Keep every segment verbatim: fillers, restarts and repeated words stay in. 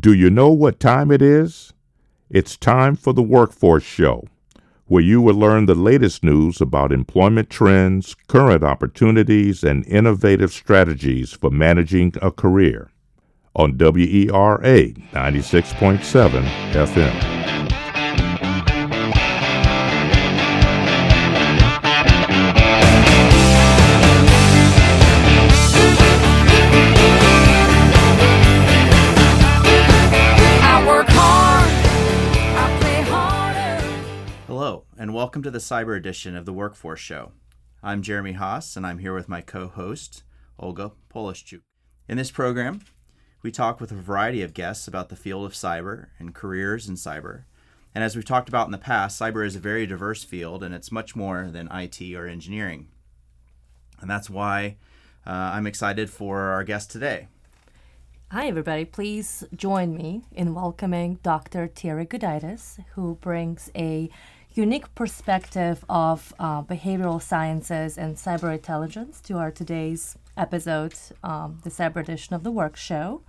Do you know what time it is? It's time for the Workforce Show, where you will learn the latest news about employment trends, current opportunities, and innovative strategies for managing a career on W E R A ninety-six point seven F M. Welcome to the Cyber Edition of the Workforce Show. I'm Jeremy Haas, and I'm here with my co-host, Olga Polishchuk. In this program, we talk with a variety of guests about the field of cyber and careers in cyber. And as we've talked about in the past, cyber is a very diverse field, and it's much more than I T or engineering. And that's why uh, I'm excited for our guest today. Hi, everybody. Please join me in welcoming Doctor Terry Gudaitis, who brings a unique perspective of uh, behavioral sciences and cyber intelligence to our today's episode, um, the Cyber Edition of the Work Show.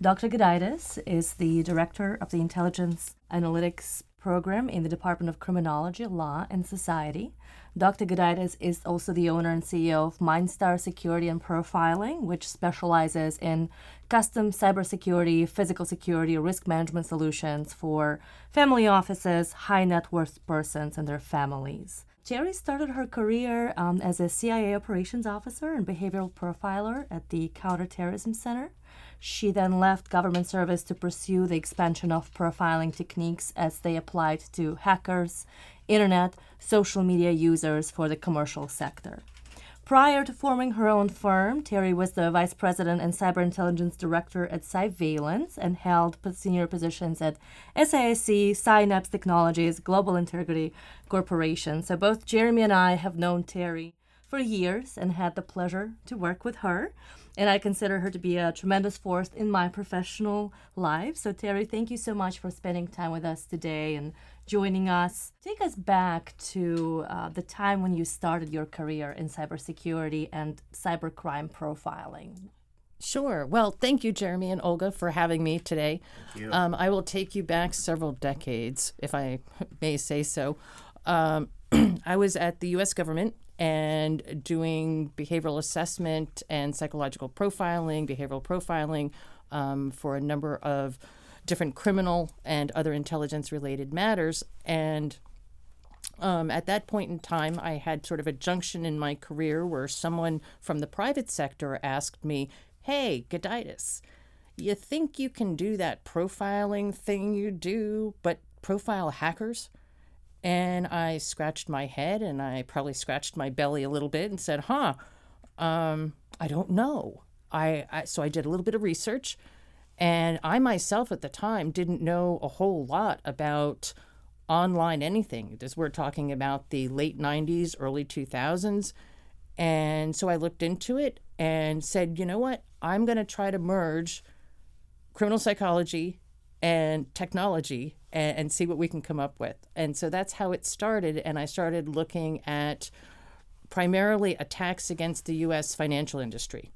Doctor Gudaitis is the director of the Intelligence Analytics Program in the Department of Criminology, Law and Society. Doctor Gudaitis is also the owner and C E O of Mindstar Security and Profiling, which specializes in custom cybersecurity, physical security, risk management solutions for family offices, high net worth persons, and their families. Terry started her career um, as a C I A operations officer and behavioral profiler at the Counterterrorism Center. She then left government service to pursue the expansion of profiling techniques as they applied to hackers, internet, social media users for the commercial sector. Prior to forming her own firm, Terry was the vice president and cyber intelligence director at Cyveillance and held senior positions at S A I C, Psynapse Technologies, Global Integrity Corporation. So both Jeremy and I have known Terry for years and had the pleasure to work with her. And I consider her to be a tremendous force in my professional life. So Terry, thank you so much for spending time with us today and joining us. Take us back to uh, the time when you started your career in cybersecurity and cybercrime profiling. Sure. Well, thank you, Jeremy and Olga, for having me today. Thank you. Um, I will take you back several decades, if I may say so. Um, I was at the U S government and doing behavioral assessment and psychological profiling, behavioral profiling um, for a number of different criminal and other intelligence-related matters. And um, at that point in time, I had sort of a junction in my career where someone from the private sector asked me, hey, Gudaitis, you think you can do that profiling thing you do, but profile hackers? And I scratched my head, and I probably scratched my belly a little bit and said, huh, um, I don't know. I, I So I did a little bit of research. And I myself at the time didn't know a whole lot about online anything, as we're talking about the late nineties, early two thousands. And so I looked into it and said, you know what, I'm going to try to merge criminal psychology and technology and, and see what we can come up with. And so that's how it started. And I started looking at primarily attacks against the U S financial industry.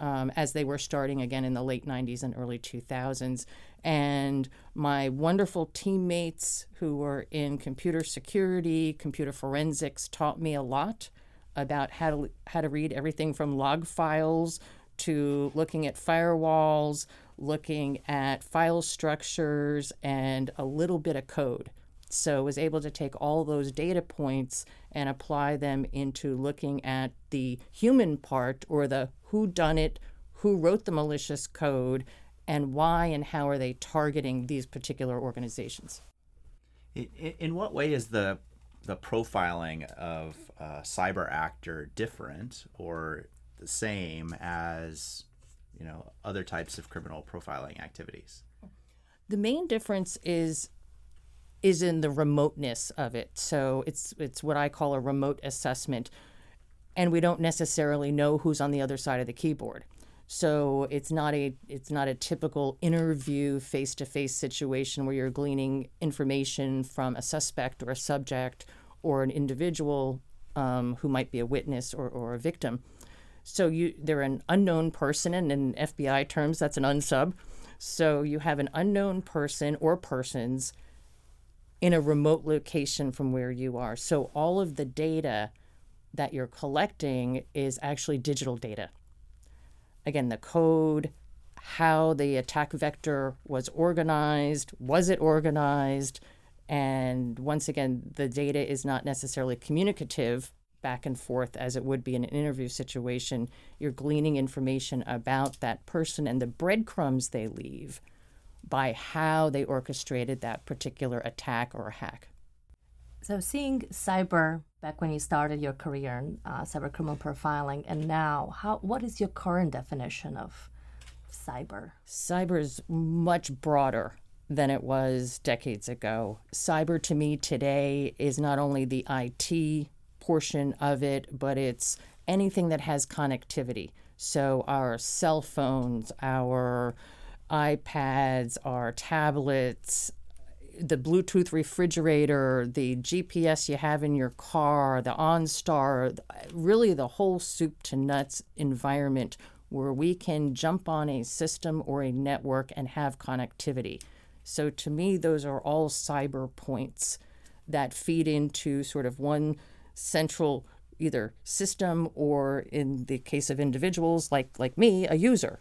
Um, as they were starting again in the late nineties and early two thousands. And my wonderful teammates who were in computer security, computer forensics, taught me a lot about how to, how to read everything from log files to looking at firewalls, looking at file structures, and a little bit of code. So I was able to take all those data points and apply them into looking at the human part, or the who done it, who wrote the malicious code, and why and how are they targeting these particular organizations. In, in what way is the the profiling of a cyber actor different or the same as, you know, other types of criminal profiling activities? The main difference is is in the remoteness of it. So it's it's what I call a remote assessment, and we don't necessarily know who's on the other side of the keyboard. So it's not a it's not a typical interview face-to-face situation where you're gleaning information from a suspect or a subject or an individual um, who might be a witness or, or a victim. So you they're an unknown person, and in F B I terms, that's an unsub. So you have an unknown person or persons in a remote location from where you are. So all of the data that you're collecting is actually digital data. Again, the code, how the attack vector was organized, was it organized? And once again, the data is not necessarily communicative back and forth as it would be in an interview situation. You're gleaning information about that person and the breadcrumbs they leave by how they orchestrated that particular attack or hack. So seeing cyber back when you started your career in uh, cyber criminal profiling and now, how what is your current definition of cyber? Cyber is much broader than it was decades ago. Cyber to me today is not only the I T portion of it, but it's anything that has connectivity. So our cell phones, our iPads, our tablets, the Bluetooth refrigerator, the G P S you have in your car, the OnStar, really the whole soup to nuts environment where we can jump on a system or a network and have connectivity. So to me, those are all cyber points that feed into sort of one central either system or, in the case of individuals like like me, a user,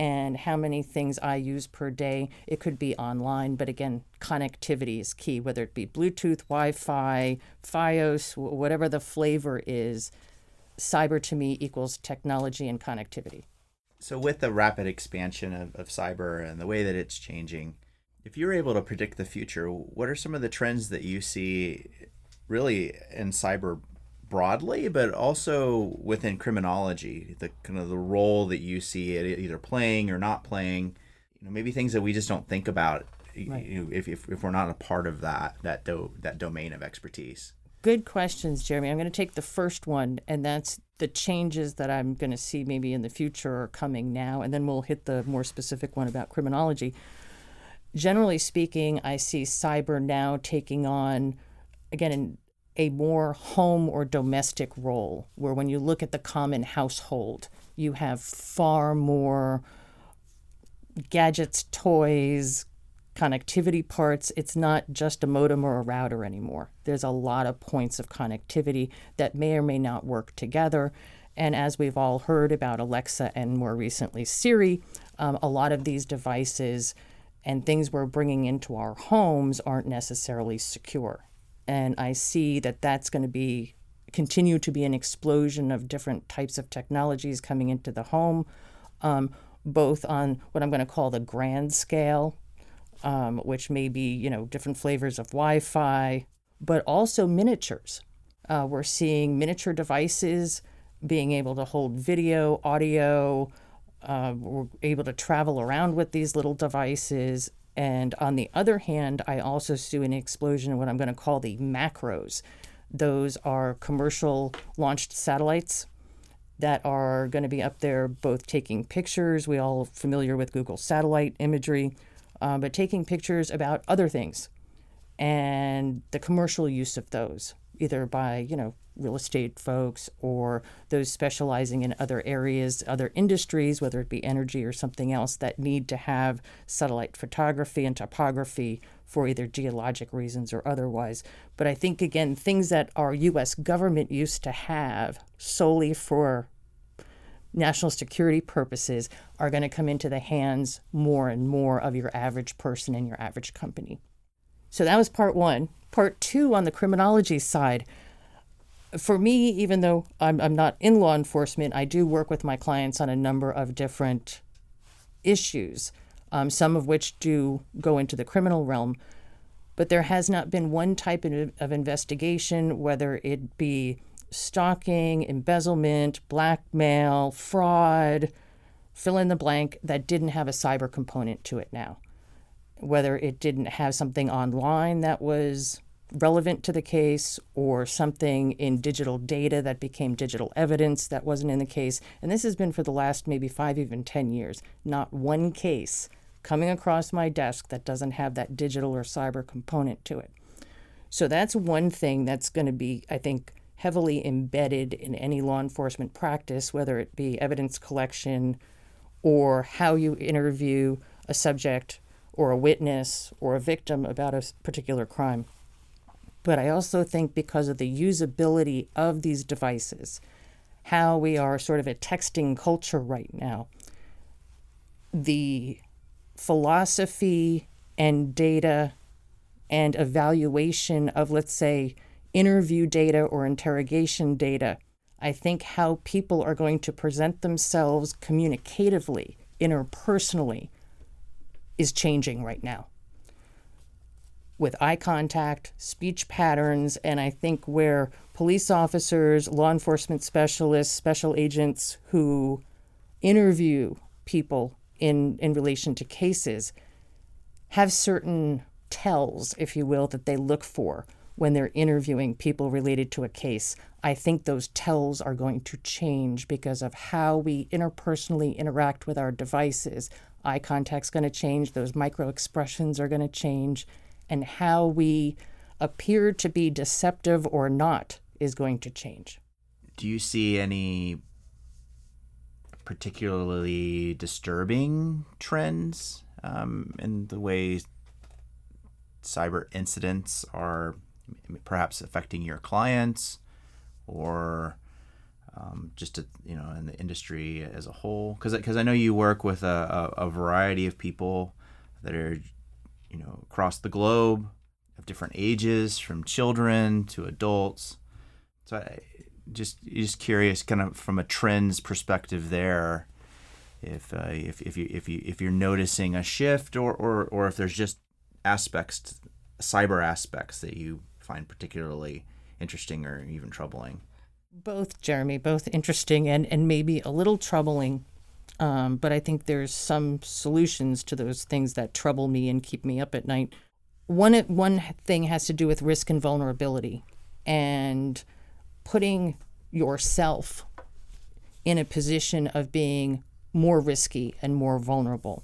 and how many things I use per day. It could be online, but again, connectivity is key, whether it be Bluetooth, Wi-Fi, Fios, whatever the flavor is. Cyber to me equals technology and connectivity. So with the rapid expansion of, of cyber and the way that it's changing, if you're able to predict the future, what are some of the trends that you see really in cyber broadly, but also within criminology, the kind of the role that you see it either playing or not playing, you know, maybe things that we just don't think about, right, you know, if, if if we're not a part of that that do, that domain of expertise. Good questions, Jeremy. I'm going to take the first one, and that's the changes that I'm going to see maybe in the future are coming now, and then we'll hit the more specific one about criminology. Generally speaking, I see cyber now taking on, again, in a more home or domestic role, where when you look at the common household, you have far more gadgets, toys, connectivity parts. It's not just a modem or a router anymore. There's a lot of points of connectivity that may or may not work together. And as we've all heard about Alexa and more recently Siri, um, a lot of these devices and things we're bringing into our homes aren't necessarily secure. And I see that that's going to be continue to be an explosion of different types of technologies coming into the home, um, both on what I'm going to call the grand scale, um, which may be, you know, different flavors of Wi-Fi, but also miniatures. Uh, we're seeing miniature devices being able to hold video, audio. Uh, we're able to travel around with these little devices. And on the other hand, I also see an explosion in what I'm going to call the macros. Those are commercial launched satellites that are going to be up there both taking pictures. We all are familiar with Google satellite imagery, uh, but taking pictures about other things and the commercial use of those, either by, you know, real estate folks or those specializing in other areas, other industries, whether it be energy or something else that need to have satellite photography and topography for either geologic reasons or otherwise. But I think, again, things that our U S government used to have solely for national security purposes are going to come into the hands more and more of your average person and your average company. So that was part one. Part two, on the criminology side, for me, even though I'm, I'm not in law enforcement, I do work with my clients on a number of different issues, um, some of which do go into the criminal realm. But there has not been one type of, of investigation, whether it be stalking, embezzlement, blackmail, fraud, fill in the blank, that didn't have a cyber component to it now. Whether it didn't have something online that was relevant to the case or something in digital data that became digital evidence that wasn't in the case. And this has been for the last maybe five, even ten years. Not one case coming across my desk that doesn't have that digital or cyber component to it. So that's one thing that's going to be, I think, heavily embedded in any law enforcement practice, whether it be evidence collection or how you interview a subject or a witness or a victim about a particular crime. But I also think because of the usability of these devices, how we are sort of a texting culture right now, the philosophy and data and evaluation of, let's say, interview data or interrogation data, I think how people are going to present themselves communicatively, interpersonally, is changing right now. With eye contact, speech patterns, and I think where police officers, law enforcement specialists, special agents who interview people in, in relation to cases have certain tells, if you will, that they look for when they're interviewing people related to a case. I think those tells are going to change because of how we interpersonally interact with our devices. Eye contact's going to change, those micro expressions are going to change, and how we appear to be deceptive or not is going to change. Do you see any particularly disturbing trends um, in the way cyber incidents are perhaps affecting your clients, or um, just to, you know, in the industry as a whole? Because because I know you work with a, a, a variety of people that are, you know, across the globe, of different ages, from children to adults. So I just just curious, kind of from a trends perspective there, if uh, if if you if you if you're noticing a shift, or or or if there's just aspects, to, cyber aspects that you find particularly interesting or even troubling. Both, Jeremy, both interesting and, and maybe a little troubling. Um, but I think there's some solutions to those things that trouble me and keep me up at night. One one thing has to do with risk and vulnerability and putting yourself in a position of being more risky and more vulnerable.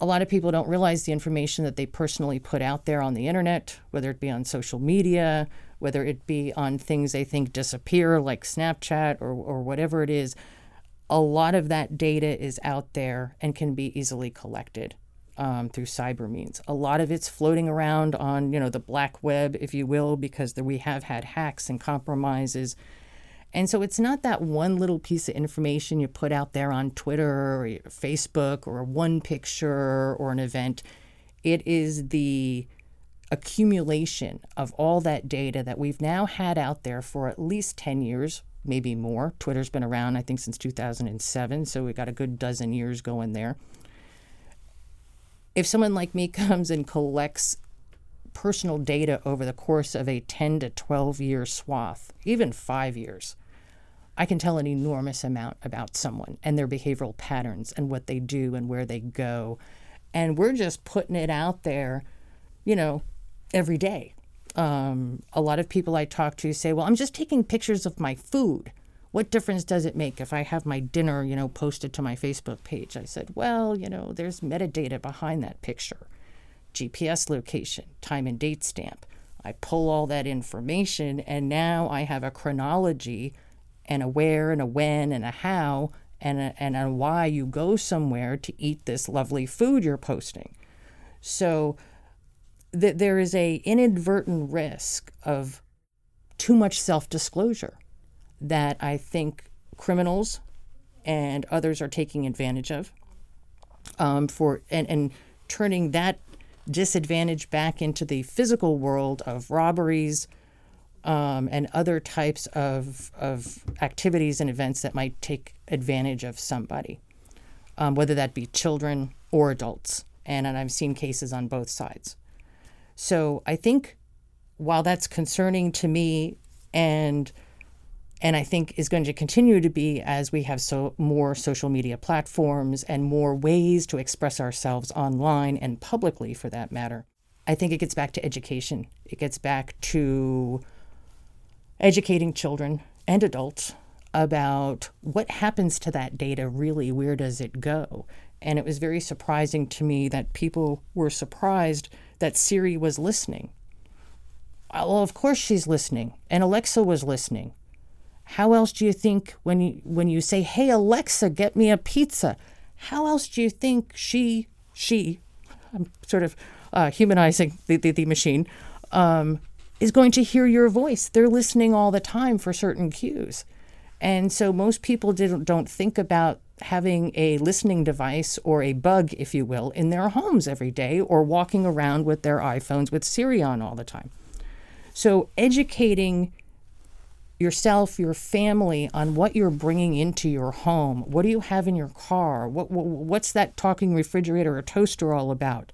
A lot of people don't realize the information that they personally put out there on the internet, whether it be on social media, whether it be on things they think disappear like Snapchat or, or whatever it is. A lot of that data is out there and can be easily collected um, through cyber means. A lot of it's floating around on, you know, the black web, if you will, because the, we have had hacks and compromises. And so it's not that one little piece of information you put out there on Twitter or Facebook or one picture or an event. It is the accumulation of all that data that we've now had out there for at least ten years, maybe more. Twitter's been around, I think, since two thousand seven, so we got a good dozen years going there. If someone like me comes and collects personal data over the course of a ten to twelve year swath, even five years, I can tell an enormous amount about someone and their behavioral patterns and what they do and where they go. And we're just putting it out there, you know, every day. Um, a lot of people I talk to say, well, I'm just taking pictures of my food. What difference does it make if I have my dinner, you know, posted to my Facebook page? I said, well, you know, there's metadata behind that picture. G P S location, time and date stamp. I pull all that information, and now I have a chronology and a where and a when and a how and a, and a why you go somewhere to eat this lovely food you're posting. So th- there is a inadvertent risk of too much self-disclosure that I think criminals and others are taking advantage of um, for and, and turning that disadvantage back into the physical world of robberies um, and other types of of activities and events that might take advantage of somebody, um, whether that be children or adults. And, and I've seen cases on both sides. So I think while that's concerning to me and and I think is going to continue to be as we have so more social media platforms and more ways to express ourselves online and publicly for that matter, I think it gets back to education. It gets back to educating children and adults about what happens to that data really, where does it go? And it was very surprising to me that people were surprised that Siri was listening. Well, of course she's listening, and Alexa was listening. How else do you think when you when you say, hey, Alexa, get me a pizza, how else do you think she she, I'm sort of uh, humanizing the, the, the machine, um, is going to hear your voice. They're listening all the time for certain cues. And so most people didn't, don't think about having a listening device or a bug, if you will, in their homes every day or walking around with their iPhones with Siri on all the time. So educating yourself, your family on what you're bringing into your home. What do you have in your car? What, what what's that talking refrigerator or toaster all about?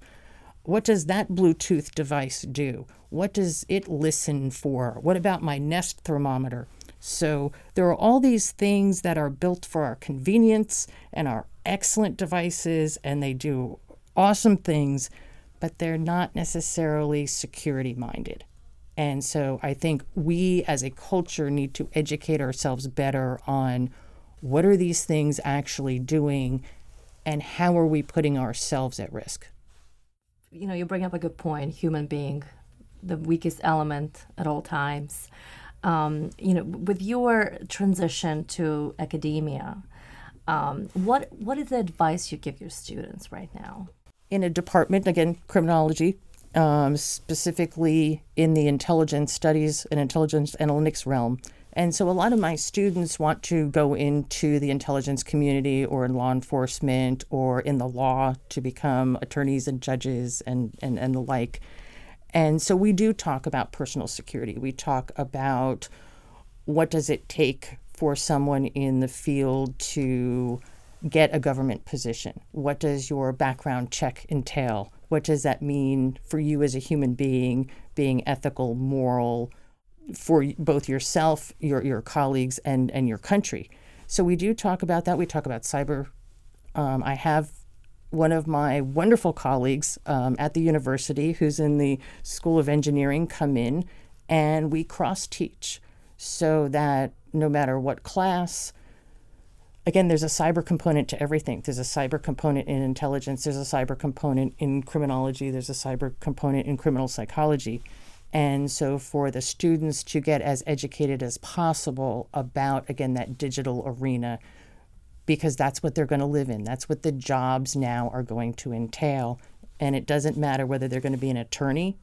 What does that Bluetooth device do? What does it listen for? What about my Nest thermometer? So there are all these things that are built for our convenience and are excellent devices, and they do awesome things, but they're not necessarily security-minded. And so I think we as a culture need to educate ourselves better on what are these things actually doing and how are we putting ourselves at risk. You know, you bring up a good point, human being, the weakest element at all times. Um, you know, with your transition to academia, um, what what is the advice you give your students right now? In a department, again, criminology, um, specifically in the intelligence studies and intelligence analytics realm. And so a lot of my students want to go into the intelligence community or in law enforcement or in the law to become attorneys and judges and, and, and the like. And so we do talk about personal security. We talk about what does it take for someone in the field to get a government position? What does your background check entail? What does that mean for you as a human being, being ethical, moral, for both yourself, your your colleagues, and, and your country? So we do talk about that. We talk about cyber. Um, I have one of my wonderful colleagues um, at the university who's in the School of Engineering come in, and we cross-teach so that no matter what class, again, there's a cyber component to everything. There's a cyber component in intelligence. There's a cyber component in criminology. There's a cyber component in criminal psychology. And so for the students to get as educated as possible about, again, that digital arena, because that's what they're going to live in. That's what the jobs now are going to entail. And it doesn't matter whether they're going to be an attorney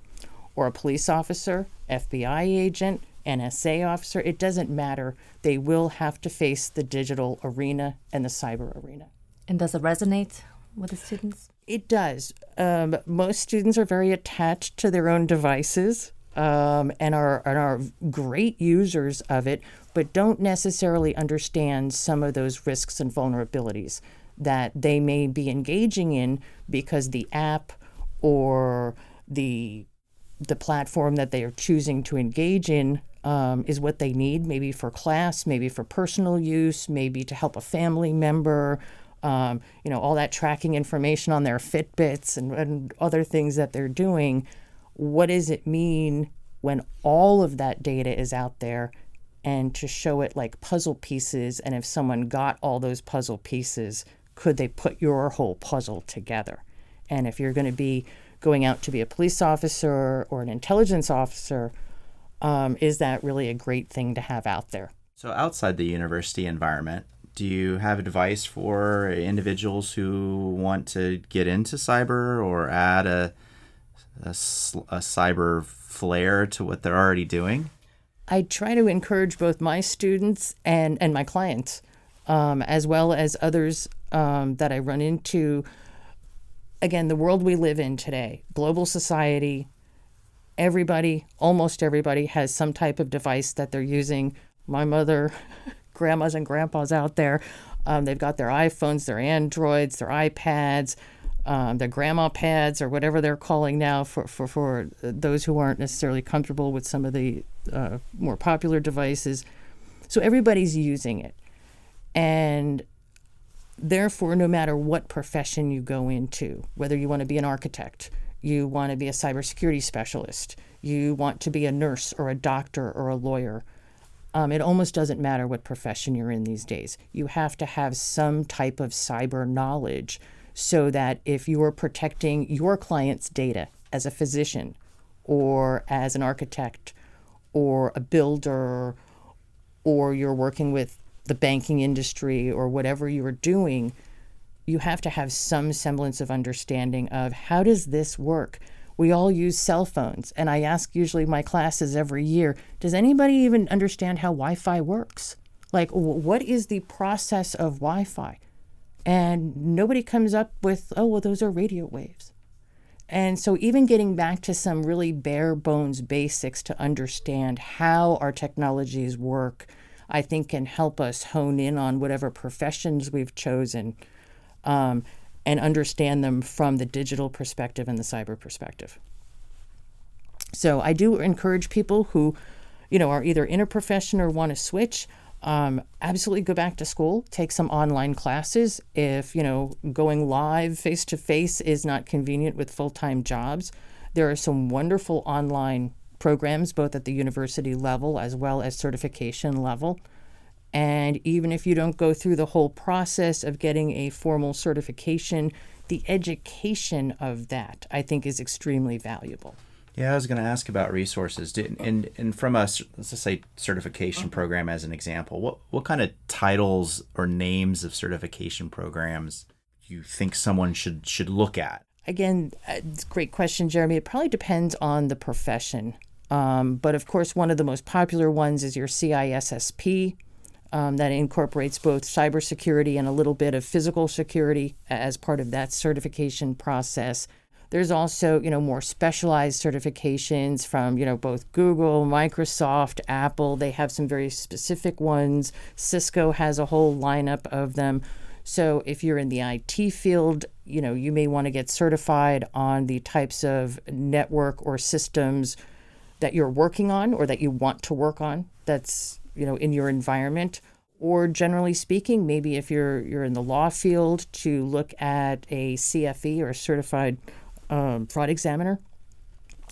or a police officer, F B I agent, N S A officer. It doesn't matter. They will have to face the digital arena and the cyber arena. And does it resonate with the students? It does. Um, most students are very attached to their own devices um, and are and are great users of it, but don't necessarily understand some of those risks and vulnerabilities that they may be engaging in because the app or the the platform that they are choosing to engage in um, is what they need, maybe for class, maybe for personal use, maybe to help a family member, um, you know, all that tracking information on their Fitbits and, and other things that they're doing. What does it mean when all of that data is out there? And to show it like puzzle pieces, and if someone got all those puzzle pieces, could they put your whole puzzle together? And if you're going to be going out to be a police officer or an intelligence officer, um, is that really a great thing to have out there? So outside the university environment, do you have advice for individuals who want to get into cyber or add a, a, a cyber flair to what they're already doing? I try to encourage both my students and, and my clients, um, as well as others um, that I run into. Again, the world we live in today, global society, everybody, almost everybody has some type of device that they're using. My mother, grandmas and grandpas out there, um, they've got their iPhones, their Androids, their iPads, um, their grandma pads, or whatever they're calling now for, for, for those who aren't necessarily comfortable with some of the Uh, more popular devices. So everybody's using it. And therefore, no matter what profession you go into, whether you want to be an architect, you want to be a cybersecurity specialist, you want to be a nurse or a doctor or a lawyer, um, it almost doesn't matter what profession you're in these days. You have to have some type of cyber knowledge so that if you're protecting your client's data as a physician or as an architect or a builder, or you're working with the banking industry or whatever you're doing, you have to have some semblance of understanding of how does this work? We all use cell phones, and I ask usually my classes every year, does anybody even understand how Wi-Fi works? Like, what is the process of Wi-Fi? And nobody comes up with, oh, well, those are radio waves. And so even getting back to some really bare bones basics to understand how our technologies work, I think can help us hone in on whatever professions we've chosen um, and understand them from the digital perspective and the cyber perspective. So I do encourage people who, you know, are either in a profession or want to switch, Um, absolutely go back to school, take some online classes. If, you know, going live face-to-face is not convenient with full-time jobs, there are some wonderful online programs, both at the university level as well as certification level. And even if you don't go through the whole process of getting a formal certification, the education of that, I think, is extremely valuable. Yeah, I was going to ask about resources. Did, and and from a, let's just say, certification program as an example, what, what kind of titles or names of certification programs you think someone should should look at? Again, it's a great question, Jeremy. It probably depends on the profession. Um, but of course, one of the most popular ones is your C I S S P. Um, that incorporates both cybersecurity and a little bit of physical security as part of that certification process. There's also, you know, more specialized certifications from, you know, both Google, Microsoft, Apple. They have some very specific ones. Cisco has a whole lineup of them. So if you're in the I T field, you know, you may want to get certified on the types of network or systems that you're working on or that you want to work on that's, you know, in your environment. Or generally speaking, maybe if you're you're in the law field, to look at a C F E or a certified Um, fraud examiner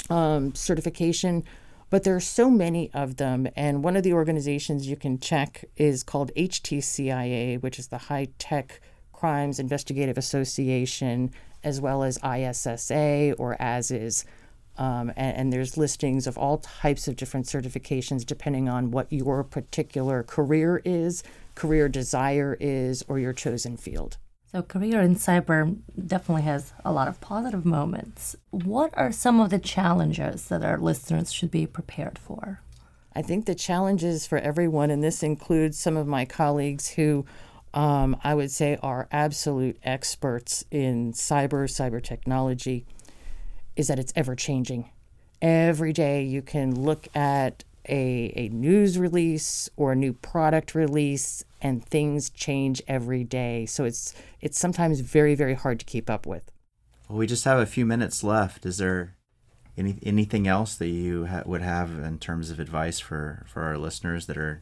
um, certification, but there are so many of them. And one of the organizations you can check is called H T C I A, which is the High Tech Crimes Investigative Association, as well as I S S A or ASIS. Um, and, and there's listings of all types of different certifications depending on what your particular career is, career desire is, or your chosen field. So career in cyber definitely has a lot of positive moments. What are some of the challenges that our listeners should be prepared for? I think the challenges for everyone, and this includes some of my colleagues who um, I would say are absolute experts in cyber, cyber technology, is that it's ever-changing. Every day you can look at a, a news release or a new product release, and things change every day. So it's it's sometimes very, very hard to keep up with. Well, we just have a few minutes left. Is there any anything else that you ha- would have in terms of advice for, for our listeners that are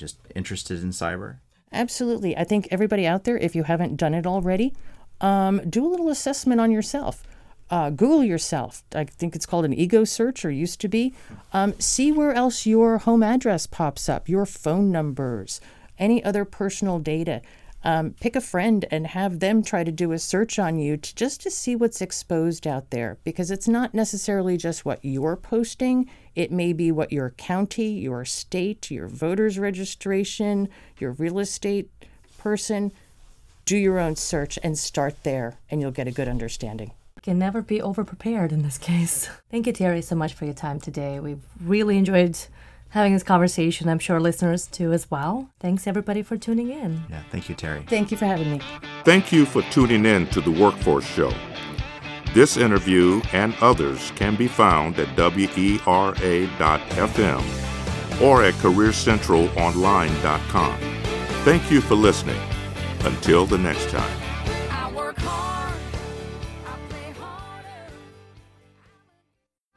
just interested in cyber? Absolutely. I think everybody out there, if you haven't done it already, um, do a little assessment on yourself. Uh, Google yourself. I think it's called an ego search, or used to be. Um, see where else your home address pops up, your phone numbers, any other personal data. Um, pick a friend and have them try to do a search on you to, just to see what's exposed out there, because it's not necessarily just what you're posting. It may be what your county, your state, your voter's registration, your real estate person. Do your own search and start there, and you'll get a good understanding. Can never be overprepared in this case. Thank you, Terry, so much for your time today. We've really enjoyed having this conversation. I'm sure listeners too as well. Thanks everybody for tuning in. Yeah, thank you, Terry. Thank you for having me. Thank you for tuning in to The Workforce Show. This interview and others can be found at W E R A dot F M or at Career Central Online dot com. Thank you for listening. Until the next time.